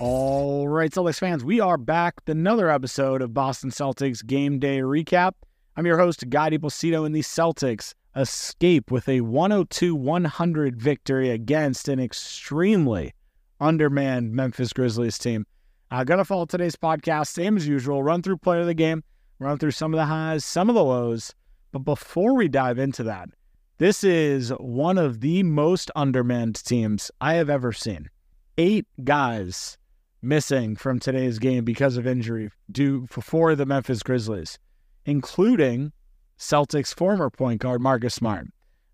All right, Celtics fans, we are back with another episode of Boston Celtics Game Day Recap. I'm your host, Guy DePosito, and the Celtics escape with a 102-100 victory against an extremely undermanned Memphis Grizzlies team. I'm going to follow today's podcast, same as usual, run through player of the game, run through some of the highs, some of the lows. But before we dive into that, this is one of the most undermanned teams I have ever seen. 8 guys missing from today's game because of injury for the Memphis Grizzlies, including Celtics' former point guard, Marcus Smart.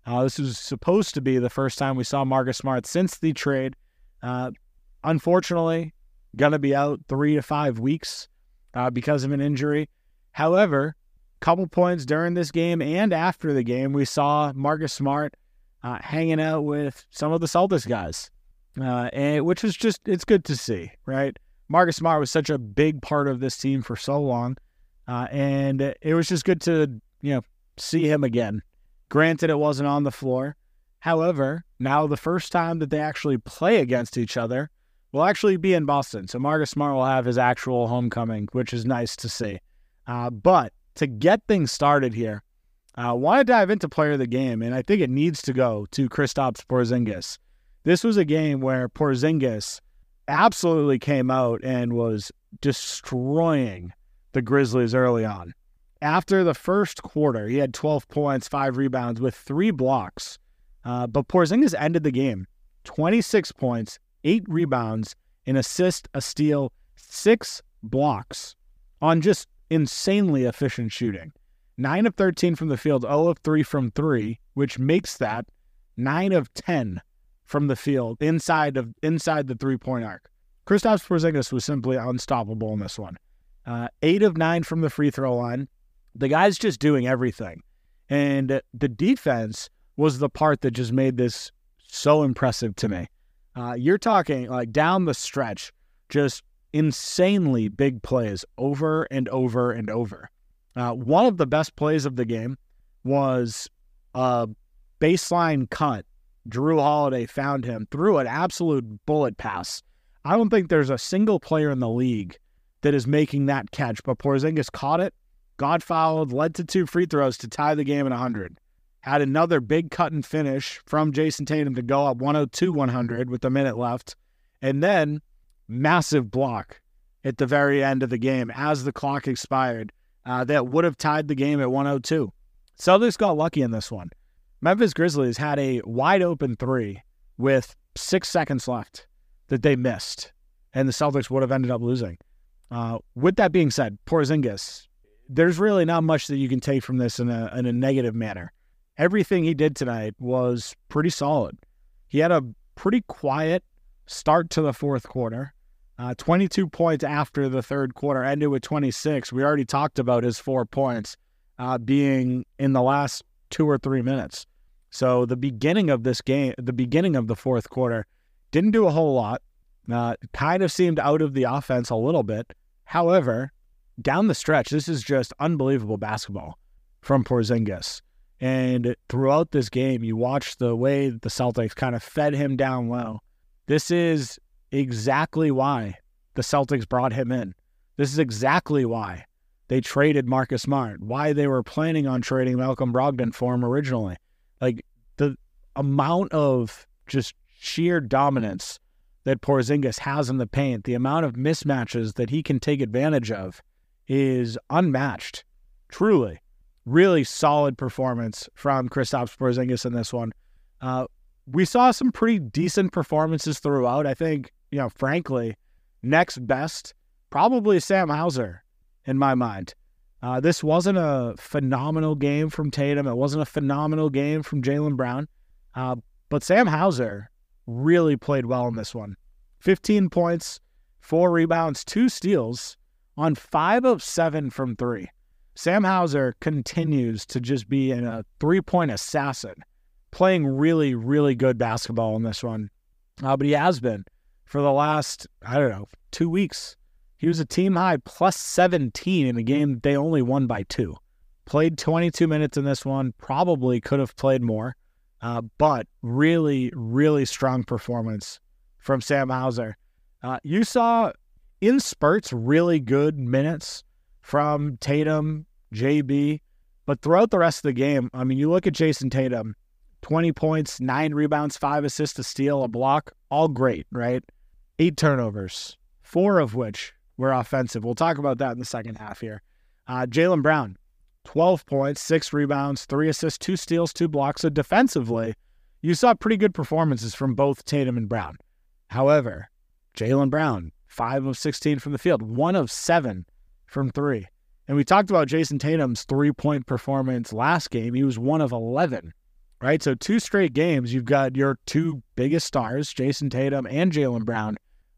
This was supposed to be the first time we saw Marcus Smart since the trade. Unfortunately, going to be out 3 to 5 weeks because of an injury. However, couple points during this game and after the game, we saw Marcus Smart hanging out with some of the Celtics guys, which was just, it's good to see, right? Marcus Smart was such a big part of this team for so long, and it was just good to, see him again. Granted, it wasn't on the floor. However, now the first time that they actually play against each other will actually be in Boston. So Marcus Smart will have his actual homecoming, which is nice to see. But to get things started here, I want to dive into player of the game, and I think it needs to go to Kristaps Porzingis. This was a game where Porzingis absolutely came out and was destroying the Grizzlies early on. After the first quarter, he had 12 points, 5 rebounds with 3 blocks. But Porzingis ended the game, 26 points, 8 rebounds, an assist, a steal, 6 blocks on just insanely efficient shooting. 9 of 13 from the field, 0 of 3 from 3, which makes that 9 of 10 from the field inside the three-point arc. Kristaps Porzingis was simply unstoppable in this one. 8 of 9 from the free throw line. The guy's just doing everything. And the defense was the part that just made this so impressive to me. You're talking like down the stretch, just insanely big plays over and over and over. One of the best plays of the game was a baseline cut. Jrue Holiday found him through an absolute bullet pass. I don't think there's a single player in the league that is making that catch, but Porzingis caught it, got fouled, led to 2 free throws to tie the game at 100. Had another big cut and finish from Jason Tatum to go up 102-100 with a minute left. And then massive block at the very end of the game as the clock expired that would have tied the game at 102. Celtics got lucky in this one. Memphis Grizzlies had a wide-open 3 with 6 seconds left that they missed, and the Celtics would have ended up losing. With that being said, Porzingis, there's really not much that you can take from this in a negative manner. Everything he did tonight was pretty solid. He had a pretty quiet start to the fourth quarter. 22 points after the third quarter ended with 26. We already talked about his 4 points being in the last 2 or 3 minutes. So the beginning of this game, the beginning of the fourth quarter, didn't do a whole lot. Kind of seemed out of the offense a little bit. However, down the stretch, this is just unbelievable basketball from Porzingis. And throughout this game, you watch the way the Celtics kind of fed him down low. This is exactly why the Celtics brought him in. This is exactly why they traded Marcus Smart, why they were planning on trading Malcolm Brogdon for him originally. Like, the amount of just sheer dominance that Porzingis has in the paint, the amount of mismatches that he can take advantage of is unmatched. Truly, really solid performance from Kristaps Porzingis in this one. We saw some pretty decent performances throughout. I think, frankly, next best, probably Sam Hauser in my mind. This wasn't a phenomenal game from Tatum. It wasn't a phenomenal game from Jaylen Brown. But Sam Hauser really played well in this one. 15 points, 4 rebounds, 2 steals on 5 of 7 from 3. Sam Hauser continues to just be a three-point assassin, playing really, really good basketball in this one. But he has been for the last, 2 weeks. He was a team-high plus 17 in a game they only won by 2. Played 22 minutes in this one, probably could have played more. But really, really strong performance from Sam Hauser. You saw in spurts really good minutes from Tatum, JB, but throughout the rest of the game, I mean, you look at Jason Tatum, 20 points, 9 rebounds, 5 assists, a steal, a block, all great, right? 8 turnovers, 4 of which were offensive. We'll talk about that in the second half here. Jaylen Brown, 12 points, 6 rebounds, 3 assists, 2 steals, 2 blocks. So defensively, you saw pretty good performances from both Tatum and Brown. However, Jaylen Brown, 5 of 16 from the field, 1 of 7 from 3. And we talked about Jason Tatum's 3-point performance last game. He was 1 of 11, right? So 2 straight games, you've got your 2 biggest stars, Jason Tatum and Jaylen Brown,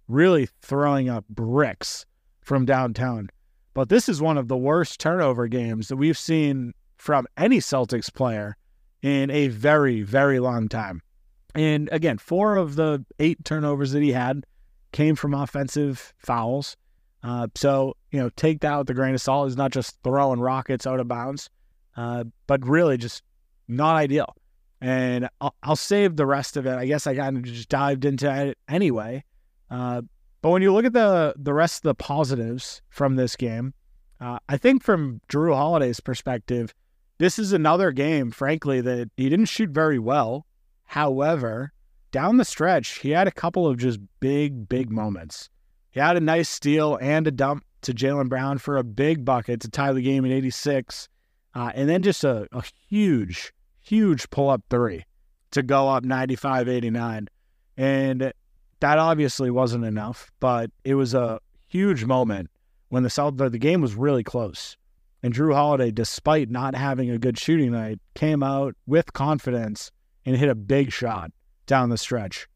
really throwing up bricks from downtown. But this is one of the worst turnover games that we've seen from any Celtics player in a very, very long time. And again, 4 of the 8 turnovers that he had came from offensive fouls. So, you know, take that with a grain of salt. He's not just throwing rockets out of bounds, but really just not ideal. And I'll save the rest of it. I guess I kind of just dived into it anyway. But when you look at the rest of the positives from this game, I think from Jrue Holiday's perspective, this is another game, frankly, that he didn't shoot very well. However, down the stretch, he had a couple of just big, big moments. He had a nice steal and a dump to Jaylen Brown for a big bucket to tie the game in 86. And then just a huge, huge pull-up three to go up 95-89. And that obviously wasn't enough, but it was a huge moment when the game was really close. And Jrue Holiday, despite not having a good shooting night, came out with confidence and hit a big shot down the stretch.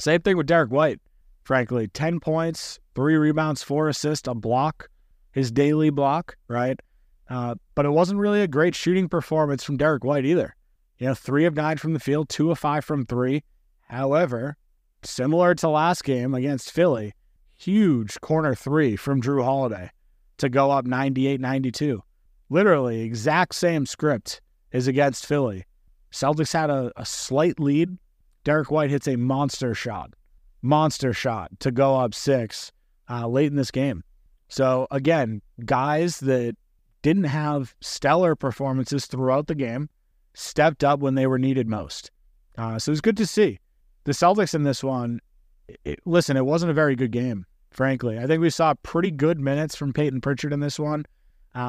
Same thing with Derek White. Frankly, 10 points, 3 rebounds, 4 assists, a block, his daily block, right? But it wasn't really a great shooting performance from Derek White either. You know, 3 of 9 from the field, 2 of 5 from 3. However, similar to last game against Philly, huge corner 3 from Jrue Holiday to go up 98-92. Literally exact same script as against Philly. Celtics had a slight lead. Derek White hits a monster shot. Monster shot to go up 6 late in this game. So again, guys that didn't have stellar performances throughout the game stepped up when they were needed most. So it was good to see. The Celtics in this one, it wasn't a very good game, frankly. I think we saw pretty good minutes from Peyton Pritchard in this one.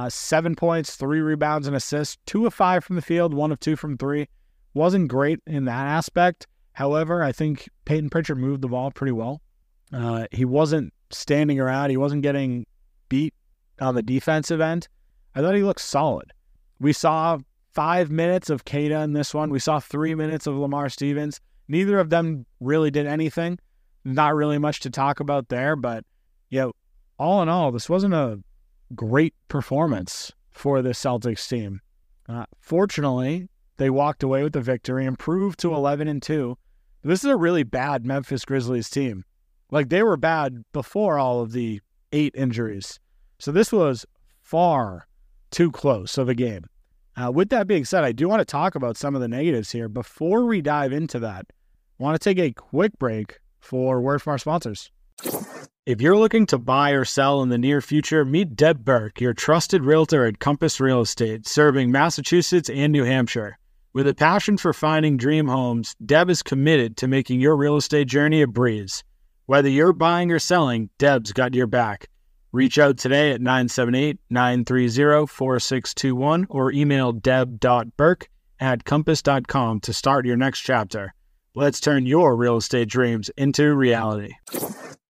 7 points, 3 rebounds and assists, 2 of 5 from the field, 1 of 2 from 3. Wasn't great in that aspect. However, I think Peyton Pritchard moved the ball pretty well. He wasn't standing around. He wasn't getting beat on the defensive end. I thought he looked solid. We saw 5 minutes of Kata in this one. We saw 3 minutes of Lamar Stevens. Neither of them really did anything. Not really much to talk about there. But, you know, all in all, this wasn't a great performance for the Celtics team. Fortunately, they walked away with the victory, improved to 11-2. This is a really bad Memphis Grizzlies team. Like, they were bad before all of the 8 injuries. So this was far too close of a game. With that being said, I do want to talk about some of the negatives here. Before we dive into that, I want to take a quick break for word from our sponsors. If you're looking to buy or sell in the near future, meet Deb Burke, your trusted realtor at Compass Real Estate, serving Massachusetts and New Hampshire. With a passion for finding dream homes, Deb is committed to making your real estate journey a breeze. Whether you're buying or selling, Deb's got your back. Reach out today at 978-930-4621 or email deb.burke@compass.com to start your next chapter. Let's turn your real estate dreams into reality.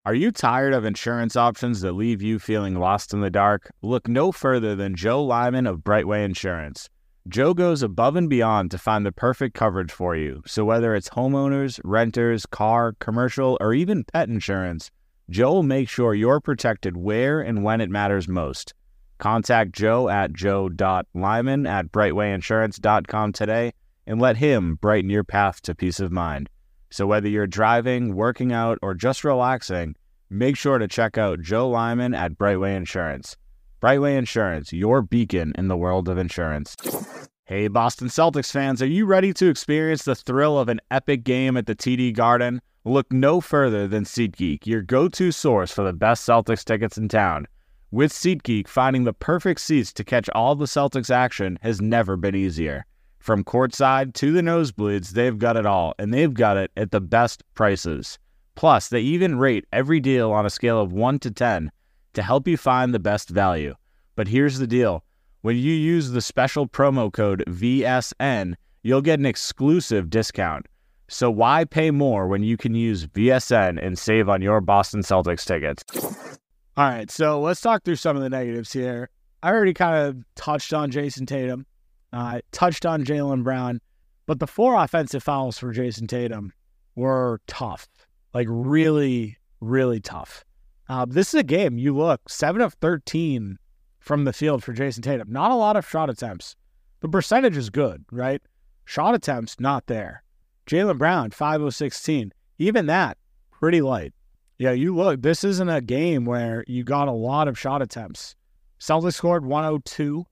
Are you tired of insurance options that leave you feeling lost in the dark? Look no further than Joe Lyman of Brightway Insurance. Joe goes above and beyond to find the perfect coverage for you. So whether it's homeowners, renters, car, commercial, or even pet insurance, Joe will make sure you're protected where and when it matters most. Contact Joe at joe.lyman@brightwayinsurance.com today and let him brighten your path to peace of mind. So whether you're driving, working out, or just relaxing, make sure to check out Joe Lyman at Brightway Insurance. Brightway Insurance, your beacon in the world of insurance. Hey, Boston Celtics fans, are you ready to experience the thrill of an epic game at the TD Garden? Look no further than SeatGeek, your go-to source for the best Celtics tickets in town. With SeatGeek, finding the perfect seats to catch all the Celtics action has never been easier. From courtside to the nosebleeds, they've got it all, and they've got it at the best prices. Plus, they even rate every deal on a scale of 1 to 10 to help you find the best value. But here's the deal. When you use the special promo code VSN, you'll get an exclusive discount. So why pay more when you can use VSN and save on your Boston Celtics tickets? All right, so let's talk through some of the negatives here. I already kind of touched on Jason Tatum. I touched on Jaylen Brown. But the 4 offensive fouls for Jason Tatum were tough. Like, really, really tough. This is a game, you look, 7 of 13 from the field for Jason Tatum. Not a lot of shot attempts. The percentage is good, right? Shot attempts, not there. Jaylen Brown, 5 of 16. Even that, pretty light. Yeah, you look, this isn't a game where you got a lot of shot attempts. Celtics scored 102,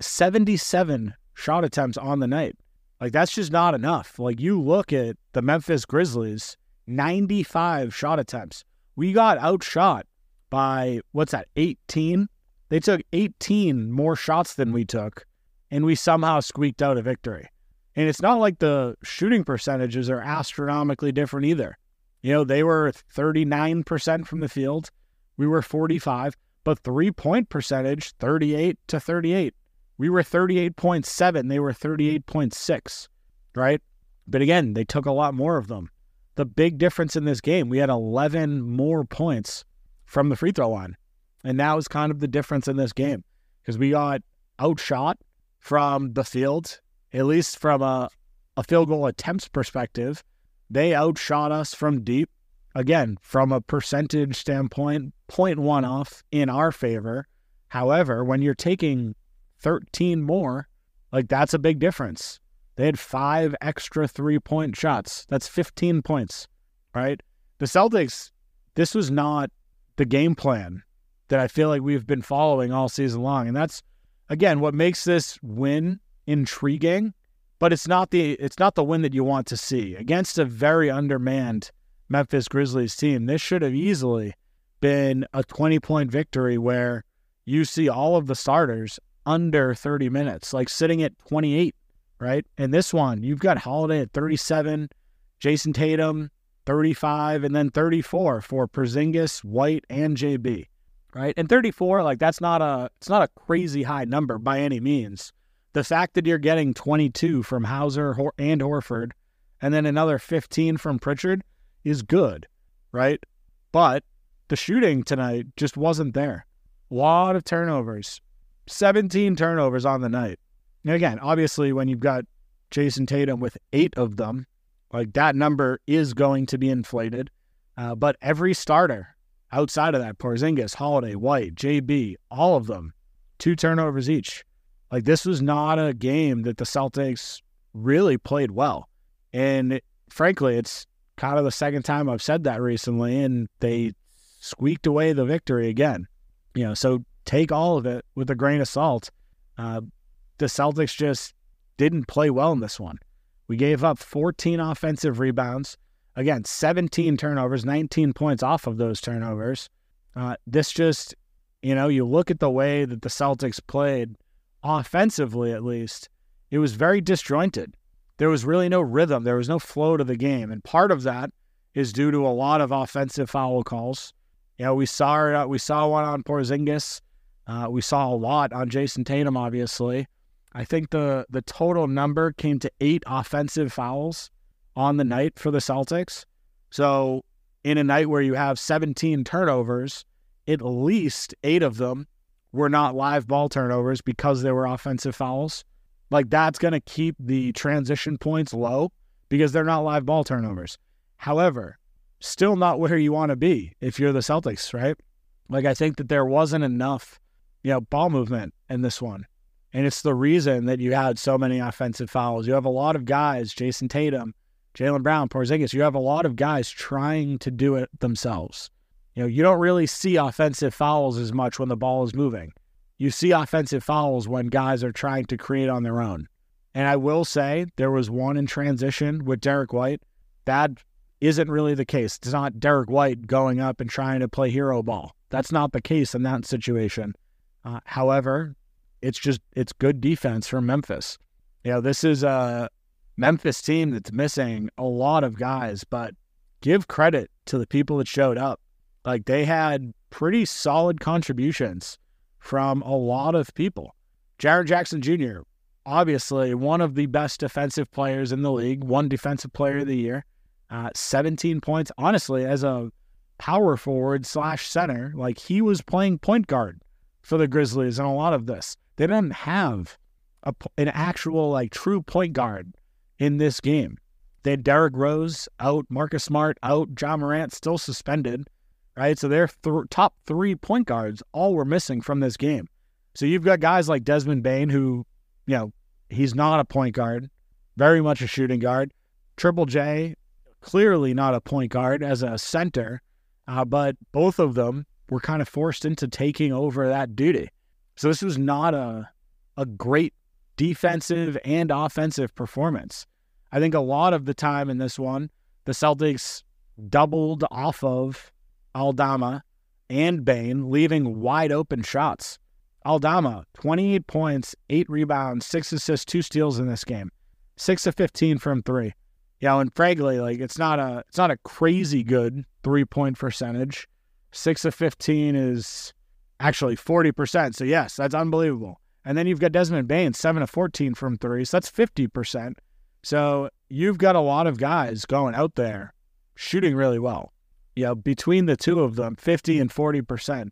77 shot attempts on the night. Like, that's just not enough. Like, you look at the Memphis Grizzlies, 95 shot attempts. We got outshot by, 18? They took 18 more shots than we took, and we somehow squeaked out a victory. And it's not like the shooting percentages are astronomically different either. You know, they were 39% from the field. We were 45, but 3-point percentage, 38 to 38. We were 38.7. They were 38.6, right? But again, they took a lot more of them. The big difference in this game, we had 11 more points from the free throw line. And that was kind of the difference in this game, because we got outshot from the field, at least from a field goal attempts perspective. They outshot us from deep. Again, from a percentage standpoint, 0.1 off in our favor. However, when you're taking 13 more, like, that's a big difference. They had 5 extra 3-point shots. That's 15 points, right? The Celtics, this was not the game plan that I feel like we've been following all season long. And that's, again, what makes this win intriguing, but it's not the win that you want to see. Against a very undermanned Memphis Grizzlies team, this should have easily been a 20-point victory where you see all of the starters under 30 minutes, like sitting at 28, right? And this one, you've got Holiday at 37, Jason Tatum, 35, and then 34 for Porzingis, White, and JB. Right? And 34, like, that's not a crazy high number by any means. The fact that you're getting 22 from Hauser and Horford, and then another 15 from Pritchard is good, right? But the shooting tonight just wasn't there. A lot of turnovers, 17 turnovers on the night. And again, obviously, when you've got Jason Tatum with 8 of them, like, that number is going to be inflated. But every starter outside of that, Porzingis, Holiday, White, JB, all of them, 2 turnovers each. Like, this was not a game that the Celtics really played well. And frankly, it's kind of the second time I've said that recently, and they squeaked away the victory again. You know, so take all of it with a grain of salt. The Celtics just didn't play well in this one. We gave up 14 offensive rebounds. Again, 17 turnovers, 19 points off of those turnovers. This just, you know, you look at the way that the Celtics played, offensively at least, it was very disjointed. There was really no rhythm. There was no flow to the game. And part of that is due to a lot of offensive foul calls. You know, we saw one on Porzingis. We saw a lot on Jason Tatum, obviously. I think the total number came to 8 offensive fouls on the night for the Celtics. So in a night where you have 17 turnovers, at least 8 of them were not live ball turnovers because they were offensive fouls. Like, that's going to keep the transition points low because they're not live ball turnovers. However, still not where you want to be if you're the Celtics, right? Like, I think that there wasn't enough, you know, ball movement in this one. And it's the reason that you had so many offensive fouls. You have a lot of guys, Jason Tatum, Jaylen Brown, Porzingis, you have a lot of guys trying to do it themselves. You know, you don't really see offensive fouls as much when the ball is moving. you see offensive fouls when guys are trying to create on their own. And I will say there was one in transition with Derek White. That isn't really the case. It's not Derek White going up and trying to play hero ball. That's not the case in that situation. However, it's good defense from Memphis. You know, this is a Memphis team that's missing a lot of guys, but give credit to the people that showed up. Like, they had pretty solid contributions from a lot of people. Jaren Jackson Jr., obviously one of the best defensive players in the league, one defensive player of the year, 17 points. Honestly, as a power forward / center, like, he was playing point guard for the Grizzlies in a lot of this. They didn't have an actual, like, true point guard in this game. They had Derrick Rose out, Marcus Smart out, John Morant still suspended, right? So their top three point guards all were missing from this game. So you've got guys like Desmond Bane, who, you know, he's not a point guard, very much a shooting guard. Triple J, clearly not a point guard as a center, but both of them were kind of forced into taking over that duty. So this was not a great defensive and offensive performance. I think a lot of the time in this one, the Celtics doubled off of Aldama and Bane, leaving wide open shots. Aldama, 28 points, 8 rebounds, 6 assists, 2 steals in this game. 6 of 15 from 3. You know, and frankly, like, it's not a crazy good three-point percentage. 6 of 15 is actually 40%. So, yes, that's unbelievable. And then you've got Desmond Bane, 7 of 14 from 3. So that's 50%. So you've got a lot of guys going out there shooting really well. You know, between the two of them, 50 and 40%.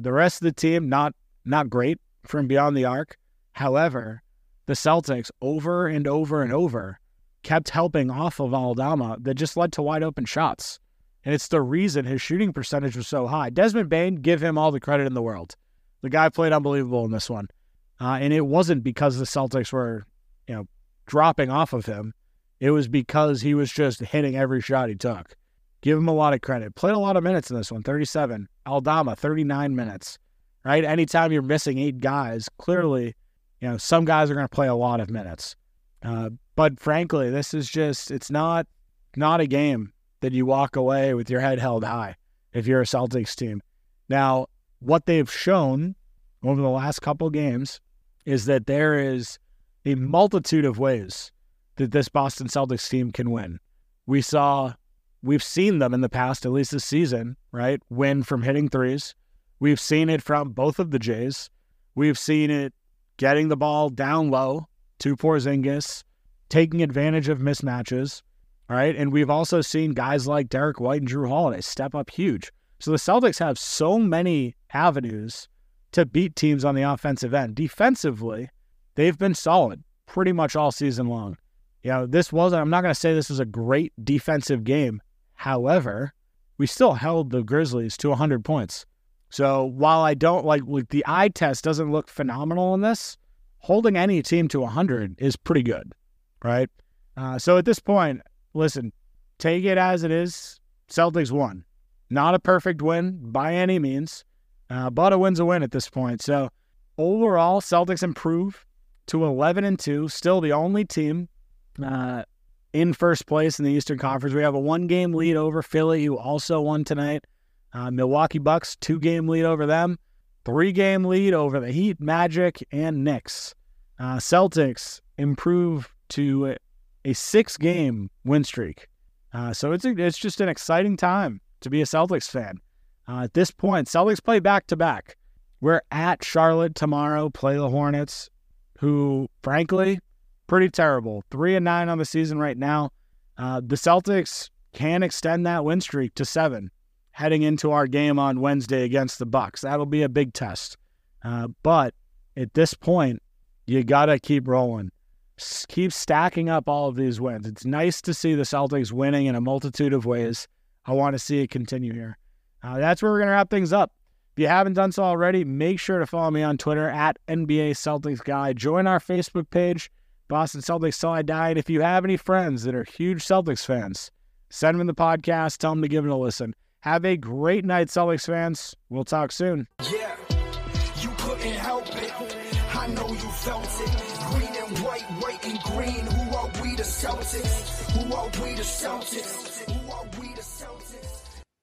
The rest of the team, not great from beyond the arc. However, the Celtics over and over and over kept helping off of Aldama that just led to wide open shots. And it's the reason his shooting percentage was so high. Desmond Bane, give him all the credit in the world. The guy played unbelievable in this one. And it wasn't because the Celtics were, you know, dropping off of him. It was because he was just hitting every shot he took. Give him a lot of credit. Played a lot of minutes in this one, 37. Aldama, 39 minutes. Right? Anytime you're missing 8 guys, clearly, you know, some guys are going to play a lot of minutes. But frankly, this is just, it's not a game that you walk away with your head held high if you're a Celtics team. Now, what they've shown over the last couple games is that there is a multitude of ways that this Boston Celtics team can win. We've seen them in the past, at least this season, right? Win from hitting threes. We've seen it from both of the Jays. We've seen it getting the ball down low to Porzingis, taking advantage of mismatches, all right? And we've also seen guys like Derek White and Jrue Holiday step up huge. So the Celtics have so many avenues to beat teams on the offensive end. Defensively, they've been solid pretty much all season long. You know, I'm not going to say this was a great defensive game. However, we still held the Grizzlies to 100 points. So while I don't like the eye test doesn't look phenomenal in this, holding any team to 100 is pretty good, right? So at this point, listen, take it as it is. Celtics won. Not a perfect win by any means, but a win's a win at this point. So overall, Celtics improve to 11-2, still the only team in first place in the Eastern Conference. We have a 1-game lead over Philly, who also won tonight. Milwaukee Bucks, 2-game lead over them, 3-game lead over the Heat, Magic, and Knicks. Celtics improve to a 6-game win streak. So it's just an exciting time to be a Celtics fan. At this point, Celtics play back-to-back. We're at Charlotte tomorrow, play the Hornets, who, frankly, pretty terrible. 3-9 on the season right now. The Celtics can extend that win streak to 7. Heading into our game on Wednesday against the Bucks. That'll be a big test. But at this point, you got to keep rolling. Keep stacking up all of these wins. It's nice to see the Celtics winning in a multitude of ways. I want to see it continue here. That's where we're going to wrap things up. If you haven't done so already, make sure to follow me on Twitter @NBACelticsGuy. Join our Facebook page, Boston Celtics Till I Die. And if you have any friends that are huge Celtics fans, send them the podcast. Tell them to give it a listen. Have a great night, Celtics fans. We'll talk soon. Yeah, you putting help. I know you felt it. Green and white, white and green. Who are we, the Celtics? Who are we, the Celtics?